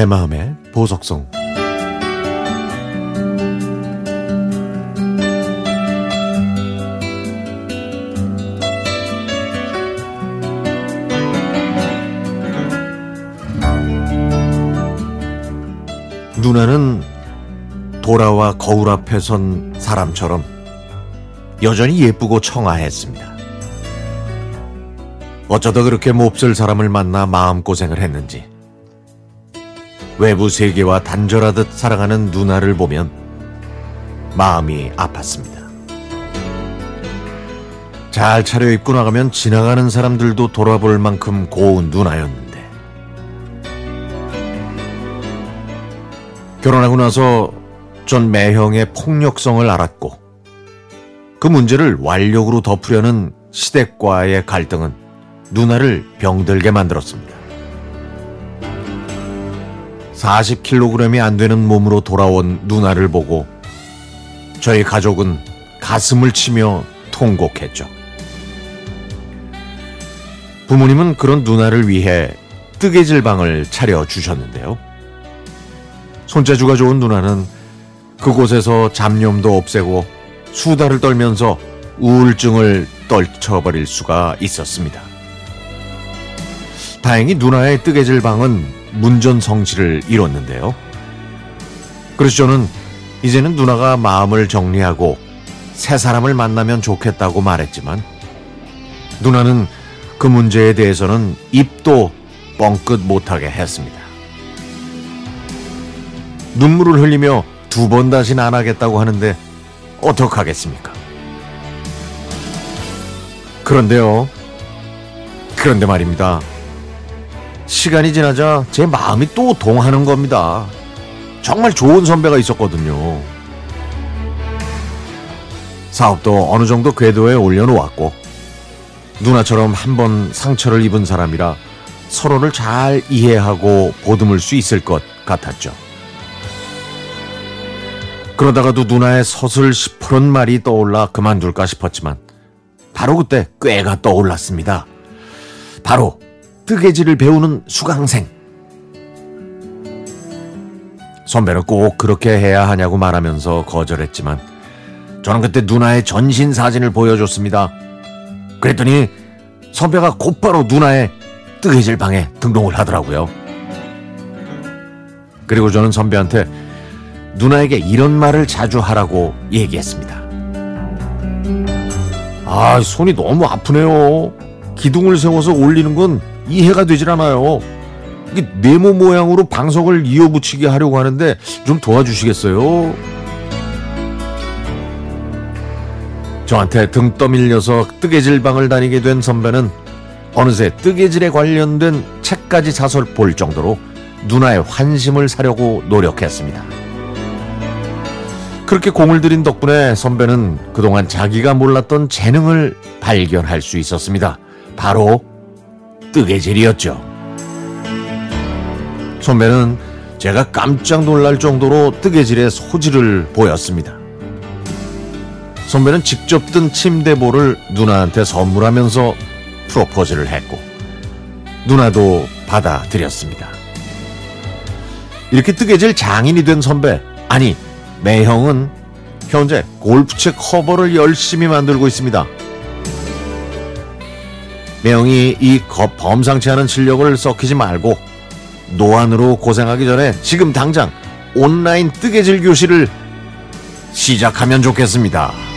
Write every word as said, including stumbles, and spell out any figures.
내 마음의 보석송. 누나는 돌아와 거울 앞에 선 사람처럼 여전히 예쁘고 청아했습니다. 어쩌다 그렇게 몹쓸 사람을 만나 마음고생을 했는지 외부 세계와 단절하듯 살아가는 누나를 보면 마음이 아팠습니다. 잘 차려입고 나가면 지나가는 사람들도 돌아볼 만큼 고운 누나였는데 결혼하고 나서 전 매형의 폭력성을 알았고 그 문제를 완력으로 덮으려는 시댁과의 갈등은 누나를 병들게 만들었습니다. 사십 킬로그램이 안 되는 몸으로 돌아온 누나를 보고 저희 가족은 가슴을 치며 통곡했죠. 부모님은 그런 누나를 위해 뜨개질방을 차려주셨는데요. 손재주가 좋은 누나는 그곳에서 잡념도 없애고 수다를 떨면서 우울증을 떨쳐버릴 수가 있었습니다. 다행히 누나의 뜨개질방은 문전성시를 이뤘는데요. 그래서 저는 이제는 누나가 마음을 정리하고 새 사람을 만나면 좋겠다고 말했지만 누나는 그 문제에 대해서는 입도 뻥끗 못하게 했습니다. 눈물을 흘리며 두 번 다시는 안 하겠다고 하는데 어떡하겠습니까? 그런데요. 그런데 말입니다. 시간이 지나자 제 마음이 또 동하는 겁니다. 정말 좋은 선배가 있었거든요. 사업도 어느 정도 궤도에 올려놓았고 누나처럼 한번 상처를 입은 사람이라 서로를 잘 이해하고 보듬을 수 있을 것 같았죠. 그러다가도 누나의 서슬 시퍼런 말이 떠올라 그만둘까 싶었지만 바로 그때 꾀가 떠올랐습니다. 바로 뜨개질을 배우는 수강생. 선배는 꼭 그렇게 해야 하냐고 말하면서 거절했지만 저는 그때 누나의 전신 사진을 보여줬습니다. 그랬더니 선배가 곧바로 누나의 뜨개질 방에 등록을 하더라고요. 그리고 저는 선배한테 누나에게 이런 말을 자주 하라고 얘기했습니다. 아, 손이 너무 아프네요. 기둥을 세워서 올리는 건 이해가 되질 않아요. 이게 네모 모양으로 방석을 이어붙이게 하려고 하는데 좀 도와주시겠어요? 저한테 등 떠밀려서 뜨개질방을 다니게 된 선배는 어느새 뜨개질에 관련된 책까지 사서 볼 정도로 누나의 환심을 사려고 노력했습니다. 그렇게 공을 들인 덕분에 선배는 그동안 자기가 몰랐던 재능을 발견할 수 있었습니다. 바로 뜨개질이었죠. 선배는 제가 깜짝 놀랄 정도로 뜨개질의 소질을 보였습니다. 선배는 직접 뜬 침대볼을 누나한테 선물하면서 프로포즈를 했고 누나도 받아들였습니다. 이렇게 뜨개질 장인이 된 선배, 아니 매형은 현재 골프채 커버를 열심히 만들고 있습니다. 매형이 이 범상치 않은 실력을 썩히지 말고 노안으로 고생하기 전에 지금 당장 온라인 뜨개질 교실을 시작하면 좋겠습니다.